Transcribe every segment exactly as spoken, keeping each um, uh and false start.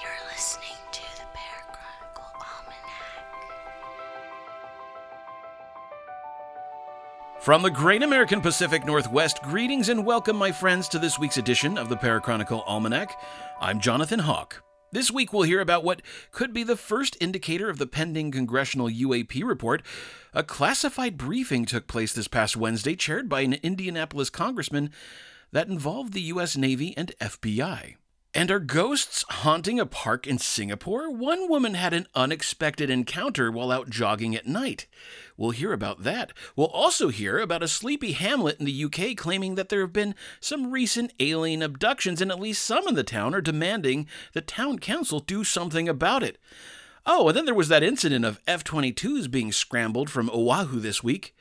You're listening to the Parachronicle Almanac. From the great American Pacific Northwest, greetings and welcome, my friends, to this week's edition of the Parachronicle Almanac. I'm Jonathan Hawk. This week we'll hear about what could be the first indicator of the pending congressional U A P report. A classified briefing took place this past Wednesday, chaired by an Indianapolis congressman, that involved the U S Navy and F B I. And are ghosts haunting a park in Singapore? One woman had an unexpected encounter while out jogging at night. We'll hear about that. We'll also hear about a sleepy hamlet in the U K claiming that there have been some recent alien abductions, and at least some in the town are demanding the town council do something about it. Oh, and then there was that incident of F twenty-twos being scrambled from Oahu this week.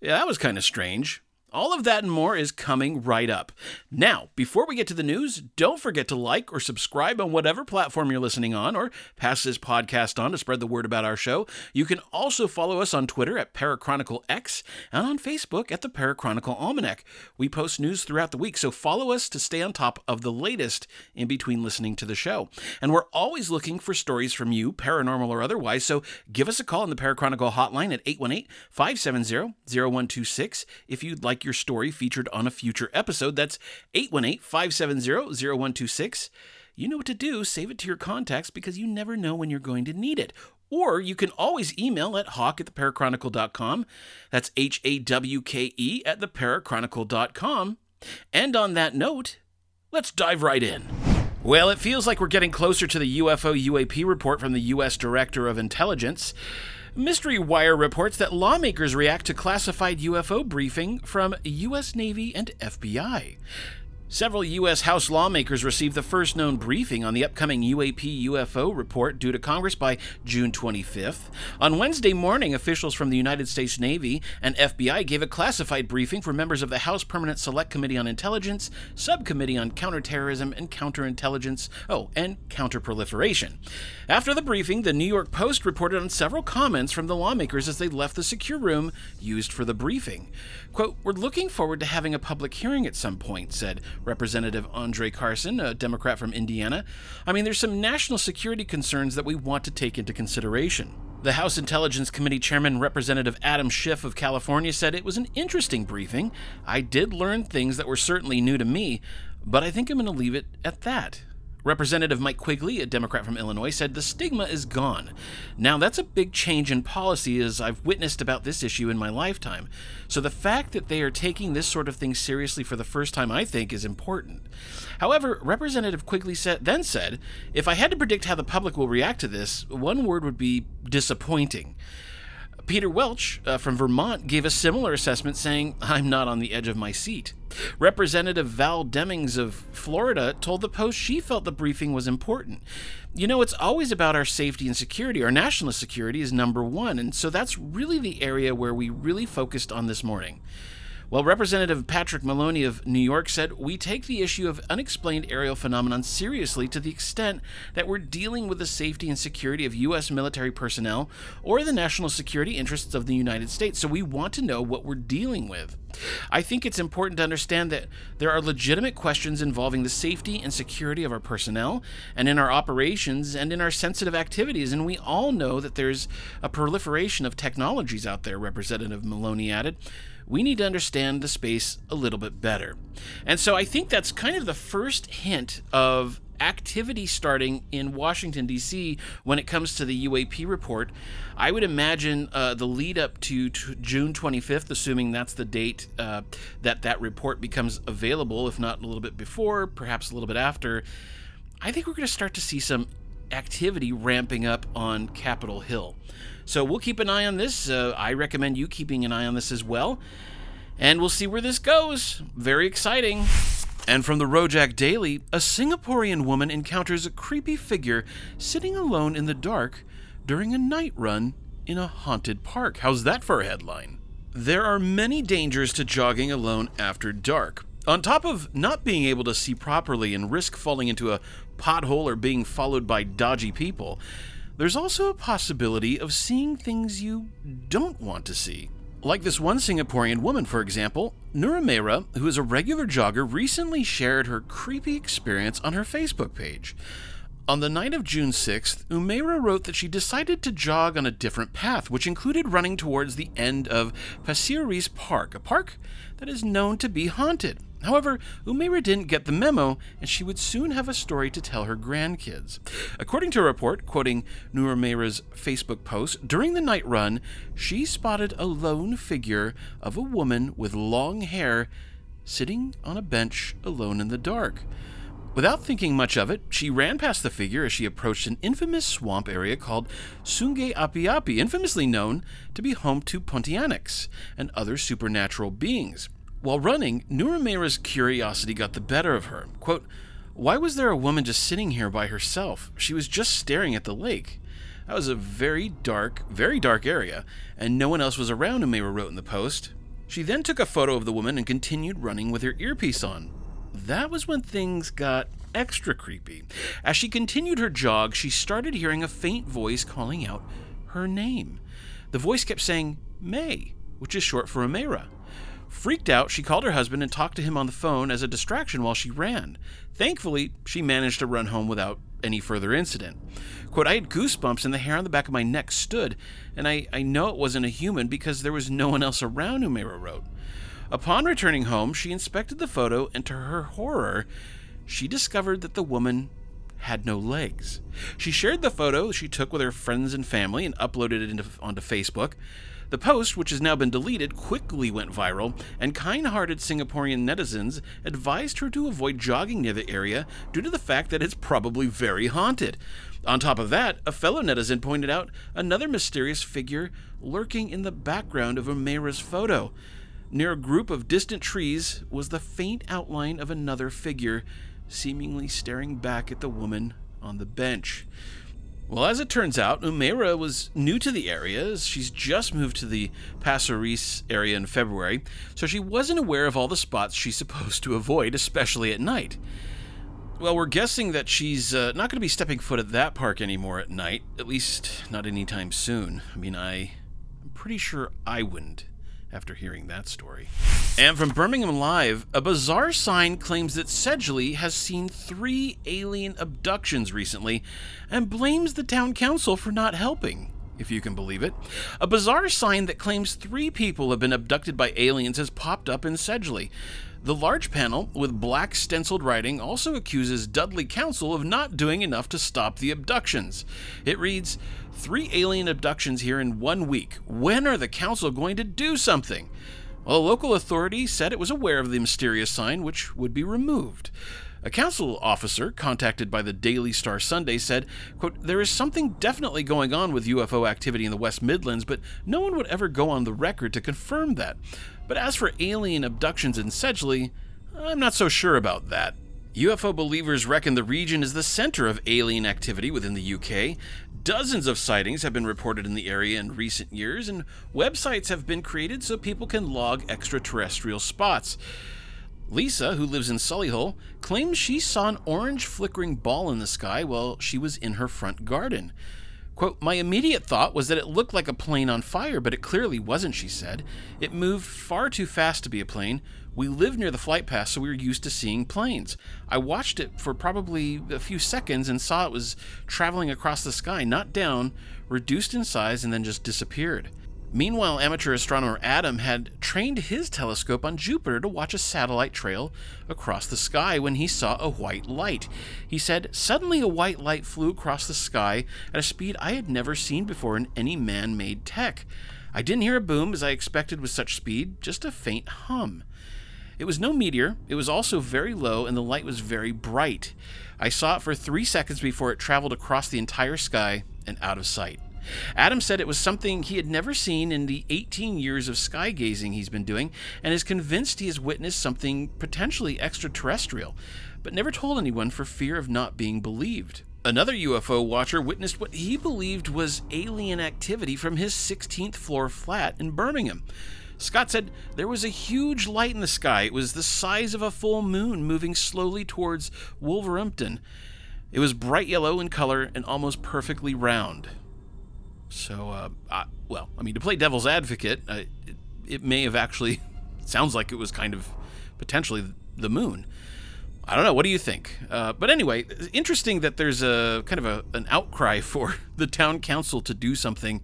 Yeah, that was kind of strange. All of that and more is coming right up. Now, before we get to the news, don't forget to like or subscribe on whatever platform you're listening on, or pass this podcast on to spread the word about our show. You can also follow us on Twitter at Parachronicle X and on Facebook at the Parachronicle Almanac. We post news throughout the week, so follow us to stay on top of the latest in between listening to the show. And we're always looking for stories from you, paranormal or otherwise, so give us a call on the Parachronicle hotline at eight one eight, five seven zero, zero one two six if you'd like your story featured on a future episode. That's eight one eight, five seven zero, zero one two six. You know what to do. Save it to your contacts because you never know when you're going to need it. Or you can always email at hawk at the parachronicle dot com. That's H A W K E at the parachronicle dot com. And on that note, let's dive right in. Well, it feels like we're getting closer to the U F O U A P report from the U S Director of Intelligence. Mystery Wire reports that lawmakers react to classified U F O briefing from U S Navy and F B I. Several U S House lawmakers received the first known briefing on the upcoming U A P U F O report due to Congress by June twenty-fifth. On Wednesday morning, officials from the United States Navy and F B I gave a classified briefing for members of the House Permanent Select Committee on Intelligence, Subcommittee on Counterterrorism and Counterintelligence, oh, and Counterproliferation. After the briefing, the New York Post reported on several comments from the lawmakers as they left the secure room used for the briefing. Quote, "We're looking forward to having a public hearing at some point," said Representative Andre Carson, a Democrat from Indiana. I mean, there's some national security concerns that we want to take into consideration. The House Intelligence Committee Chairman Representative Adam Schiff of California said it was an interesting briefing. I did learn things that were certainly new to me, but I think I'm going to leave it at that. Representative Mike Quigley, a Democrat from Illinois, said the stigma is gone. Now, that's a big change in policy as I've witnessed about this issue in my lifetime. So the fact that they are taking this sort of thing seriously for the first time, I think, is important. However, Representative Quigley said, then said, if I had to predict how the public will react to this, one word would be disappointing. Peter Welch uh, from Vermont gave a similar assessment, saying, I'm not on the edge of my seat. Representative Val Demings of Florida told the Post she felt the briefing was important. You know, it's always about our safety and security. Our national security is number one, and so that's really the area where we really focused on this morning. Well, Representative Patrick Maloney of New York said, we take the issue of unexplained aerial phenomenon seriously to the extent that we're dealing with the safety and security of U S military personnel or the national security interests of the United States, so we want to know what we're dealing with. I think it's important to understand that there are legitimate questions involving the safety and security of our personnel and in our operations and in our sensitive activities, and we all know that there's a proliferation of technologies out there, Representative Maloney added. We need to understand the space a little bit better. And so I think that's kind of the first hint of activity starting in Washington, D C when it comes to the U A P report. I would imagine uh, the lead up to t- June twenty-fifth, assuming that's the date uh, that that report becomes available, if not a little bit before, perhaps a little bit after, I think we're going to start to see some activity ramping up on Capitol Hill. So we'll keep an eye on this. Uh, I recommend you keeping an eye on this as well. And we'll see where this goes. Very exciting. And from the Rojak Daily, a Singaporean woman encounters a creepy figure sitting alone in the dark during a night run in a haunted park. How's that for a headline? There are many dangers to jogging alone after dark. On top of not being able to see properly and risk falling into a pothole or being followed by dodgy people, there's also a possibility of seeing things you don't want to see. Like this one Singaporean woman, for example, Nur Amira, who is a regular jogger, recently shared her creepy experience on her Facebook page. On the night of June sixth, Umeira wrote that she decided to jog on a different path, which included running towards the end of Pasir Ris Park, a park that is known to be haunted. However, Umeira didn't get the memo, and she would soon have a story to tell her grandkids. According to a report, quoting Nur Umeira's Facebook post, during the night run, she spotted a lone figure of a woman with long hair sitting on a bench alone in the dark. Without thinking much of it, she ran past the figure as she approached an infamous swamp area called Sungai Apiapi, infamously known to be home to Pontianaks and other supernatural beings. While running, Nur Umeira's curiosity got the better of her. Quote, "Why was there a woman just sitting here by herself? She was just staring at the lake. That was a very dark, very dark area, and no one else was around," Umeira wrote in the post. She then took a photo of the woman and continued running with her earpiece on. That was when things got extra creepy. As she continued her jog, she started hearing a faint voice calling out her name. The voice kept saying May, which is short for Umeira. Freaked out, she called her husband and talked to him on the phone as a distraction while she ran. Thankfully, she managed to run home without any further incident. Quote, "I had goosebumps and the hair on the back of my neck stood, and I, I know it wasn't a human because there was no one else around," Umeira wrote. Upon returning home, she inspected the photo, and to her horror, she discovered that the woman had no legs. She shared the photo she took with her friends and family and uploaded it into, onto Facebook. The post, which has now been deleted, quickly went viral, and kind-hearted Singaporean netizens advised her to avoid jogging near the area due to the fact that it's probably very haunted. On top of that, a fellow netizen pointed out another mysterious figure lurking in the background of Umeira's photo. Near a group of distant trees was the faint outline of another figure, seemingly staring back at the woman on the bench. Well, as it turns out, Umeira was new to the area. She's just moved to the Pasir Ris area in February, so she wasn't aware of all the spots she's supposed to avoid, especially at night. Well, we're guessing that she's uh, not going to be stepping foot at that park anymore at night, at least not anytime soon. I mean, I, I'm pretty sure I wouldn't, after hearing that story. And from Birmingham Live, a bizarre sign claims that Sedgley has seen three alien abductions recently and blames the town council for not helping, if you can believe it. A bizarre sign that claims three people have been abducted by aliens has popped up in Sedgley. The large panel with black stenciled writing also accuses Dudley Council of not doing enough to stop the abductions. It reads, "Three alien abductions here in one week. When are the council going to do something?" Well, a local authority said it was aware of the mysterious sign, which would be removed. A council officer contacted by the Daily Star Sunday said, quote, "There is something definitely going on with U F O activity in the West Midlands, but no one would ever go on the record to confirm that. But as for alien abductions in Sedgley, I'm not so sure about that." U F O believers reckon the region is the center of alien activity within the U K. Dozens of sightings have been reported in the area in recent years, and websites have been created so people can log extraterrestrial spots. Lisa, who lives in Sully Hole, claims she saw an orange flickering ball in the sky while she was in her front garden. Quote, "My immediate thought was that it looked like a plane on fire, but it clearly wasn't," she said. "It moved far too fast to be a plane. We live near the flight path, so we were used to seeing planes. I watched it for probably a few seconds and saw it was traveling across the sky, not down, reduced in size, and then just disappeared." Meanwhile, amateur astronomer Adam had trained his telescope on Jupiter to watch a satellite trail across the sky when he saw a white light. He said, "Suddenly a white light flew across the sky at a speed I had never seen before in any man-made tech. I didn't hear a boom as I expected with such speed, just a faint hum. It was no meteor, it was also very low, and the light was very bright. I saw it for three seconds before it traveled across the entire sky and out of sight." Adam said it was something he had never seen in the eighteen years of sky gazing he's been doing, and is convinced he has witnessed something potentially extraterrestrial, but never told anyone for fear of not being believed. Another U F O watcher witnessed what he believed was alien activity from his sixteenth floor flat in Birmingham. Scott said, "There was a huge light in the sky. It was the size of a full moon moving slowly towards Wolverhampton. It was bright yellow in color and almost perfectly round." So, uh, I, well, I mean, to play devil's advocate, uh, it, it may have actually, it sounds like it was kind of potentially the moon. I don't know. What do you think? Uh, but anyway, it's interesting that there's a kind of a, an outcry for the town council to do something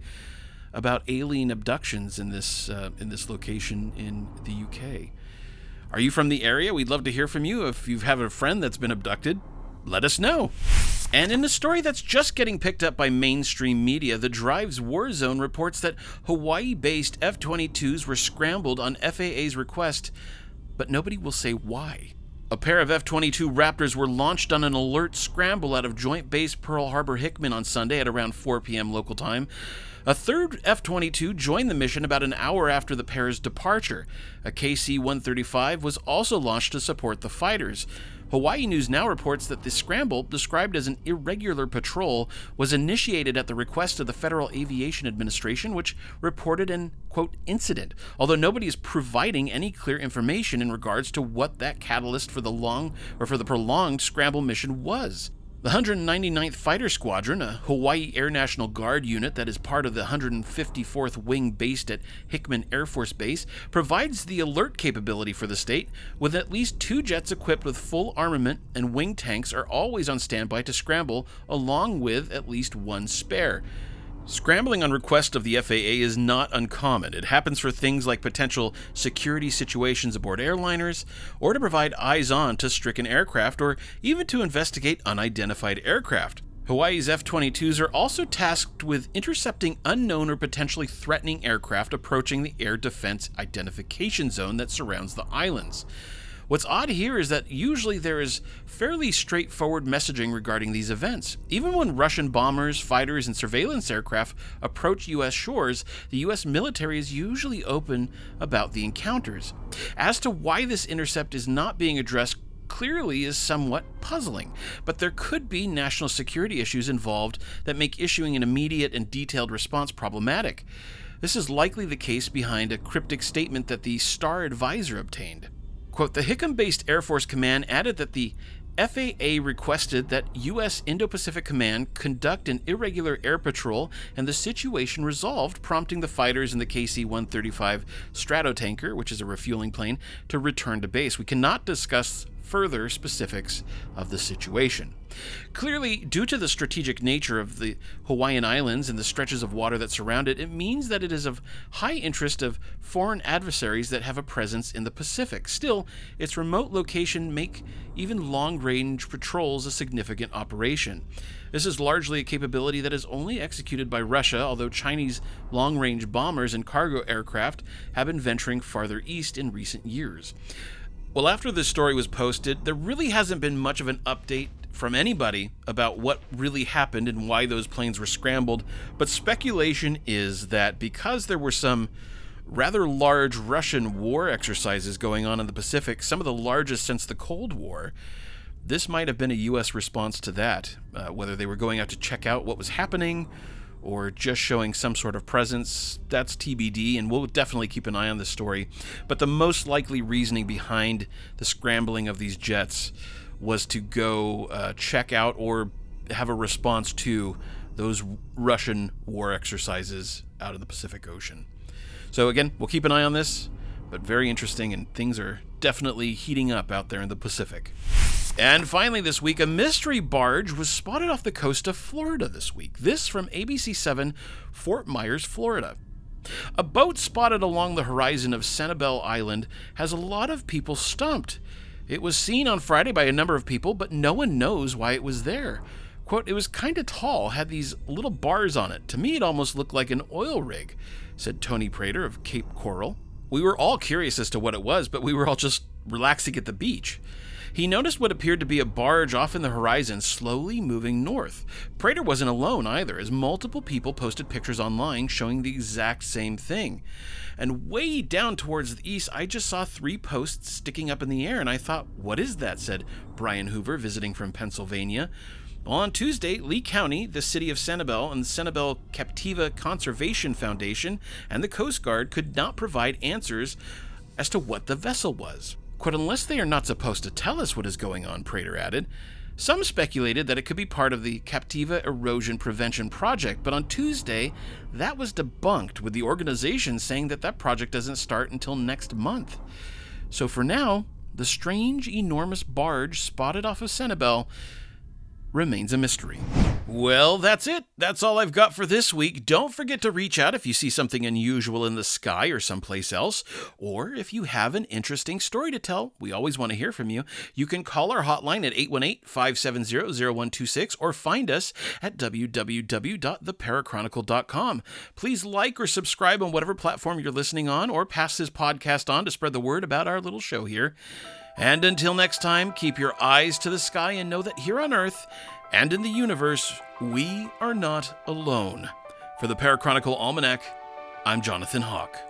about alien abductions in this uh, in this location in the U K. Are you from the area? We'd love to hear from you. If you have a friend that's been abducted, let us know. And in a story that's just getting picked up by mainstream media, The Drive's War Zone reports that Hawaii-based F twenty-twos were scrambled on F A A's request, but nobody will say why. A pair of F twenty-two Raptors were launched on an alert scramble out of Joint Base Pearl Harbor-Hickman on Sunday at around four p.m. local time. A third F twenty-two joined the mission about an hour after the pair's departure. A K C one thirty-five was also launched to support the fighters. Hawaii News Now reports that the scramble, described as an irregular patrol, was initiated at the request of the Federal Aviation Administration, which reported an, quote, incident, although nobody is providing any clear information in regards to what that catalyst for the long or for the prolonged scramble mission was. The one hundred ninety-ninth Fighter Squadron, a Hawaii Air National Guard unit that is part of the one hundred fifty-fourth Wing based at Hickman Air Force Base, provides the alert capability for the state, with at least two jets equipped with full armament and wing tanks are always on standby to scramble, along with at least one spare. Scrambling on request of the F A A is not uncommon. It happens for things like potential security situations aboard airliners, or to provide eyes on to stricken aircraft, or even to investigate unidentified aircraft. Hawaii's F twenty-twos are also tasked with intercepting unknown or potentially threatening aircraft approaching the Air Defense Identification Zone that surrounds the islands. What's odd here is that usually there is fairly straightforward messaging regarding these events. Even when Russian bombers, fighters, and surveillance aircraft approach U S shores, the U S military is usually open about the encounters. As to why this intercept is not being addressed clearly is somewhat puzzling, but there could be national security issues involved that make issuing an immediate and detailed response problematic. This is likely the case behind a cryptic statement that the Star Advisor obtained. Quote, the Hickam-based Air Force Command added that the F A A requested that U S Indo-Pacific Command conduct an irregular air patrol, and the situation resolved, prompting the fighters in the K C one thirty-five Stratotanker, which is a refueling plane, to return to base. We cannot discuss further specifics of the situation. Clearly, due to the strategic nature of the Hawaiian Islands and the stretches of water that surround it, it means that it is of high interest of foreign adversaries that have a presence in the Pacific. Still, its remote location make even long-range patrols a significant operation. This is largely a capability that is only executed by Russia, although Chinese long-range bombers and cargo aircraft have been venturing farther east in recent years. Well, after this story was posted, there really hasn't been much of an update from anybody about what really happened and why those planes were scrambled, but speculation is that because there were some rather large Russian war exercises going on in the Pacific, some of the largest since the Cold War, this might have been a U S response to that, uh, whether they were going out to check out what was happening or just showing some sort of presence, that's T B D, and we'll definitely keep an eye on this story. But the most likely reasoning behind the scrambling of these jets was to go uh, check out or have a response to those Russian war exercises out in the Pacific Ocean. So again, we'll keep an eye on this, but very interesting, and things are definitely heating up out there in the Pacific. And finally this week, a mystery barge was spotted off the coast of Florida this week. This from A B C seven, Fort Myers, Florida. A boat spotted along the horizon of Sanibel Island has a lot of people stumped. It was seen on Friday by a number of people, but no one knows why it was there. Quote, it was kind of tall, had these little bars on it. To me, it almost looked like an oil rig, said Tony Prater of Cape Coral. We were all curious as to what it was, but we were all just relaxing at the beach. He noticed what appeared to be a barge off in the horizon slowly moving north. Prater wasn't alone either, as multiple people posted pictures online showing the exact same thing. And way down towards the east, I just saw three posts sticking up in the air, and I thought, what is that? Said Brian Hoover, visiting from Pennsylvania. Well, on Tuesday, Lee County, the city of Sanibel, and the Sanibel Captiva Conservation Foundation and the Coast Guard could not provide answers as to what the vessel was. Quote, unless they are not supposed to tell us what is going on, Prater added. Some speculated that it could be part of the Captiva Erosion Prevention Project, but on Tuesday, that was debunked, with the organization saying that that project doesn't start until next month. So for now, the strange, enormous barge spotted off of Sanibel remains a mystery. Well, that's it. That's all I've got for this week. Don't forget to reach out if you see something unusual in the sky or someplace else, or if you have an interesting story to tell. We always want to hear from you. You can call our hotline at eight one eight, five seven zero, zero one two six or find us at w w w dot the parachronicle dot com. Please like or subscribe on whatever platform you're listening on, or pass this podcast on to spread the word about our little show here. And until next time, keep your eyes to the sky and know that here on Earth, and in the universe, we are not alone. For the Parachronicle Almanac, I'm Jonathan Hawk.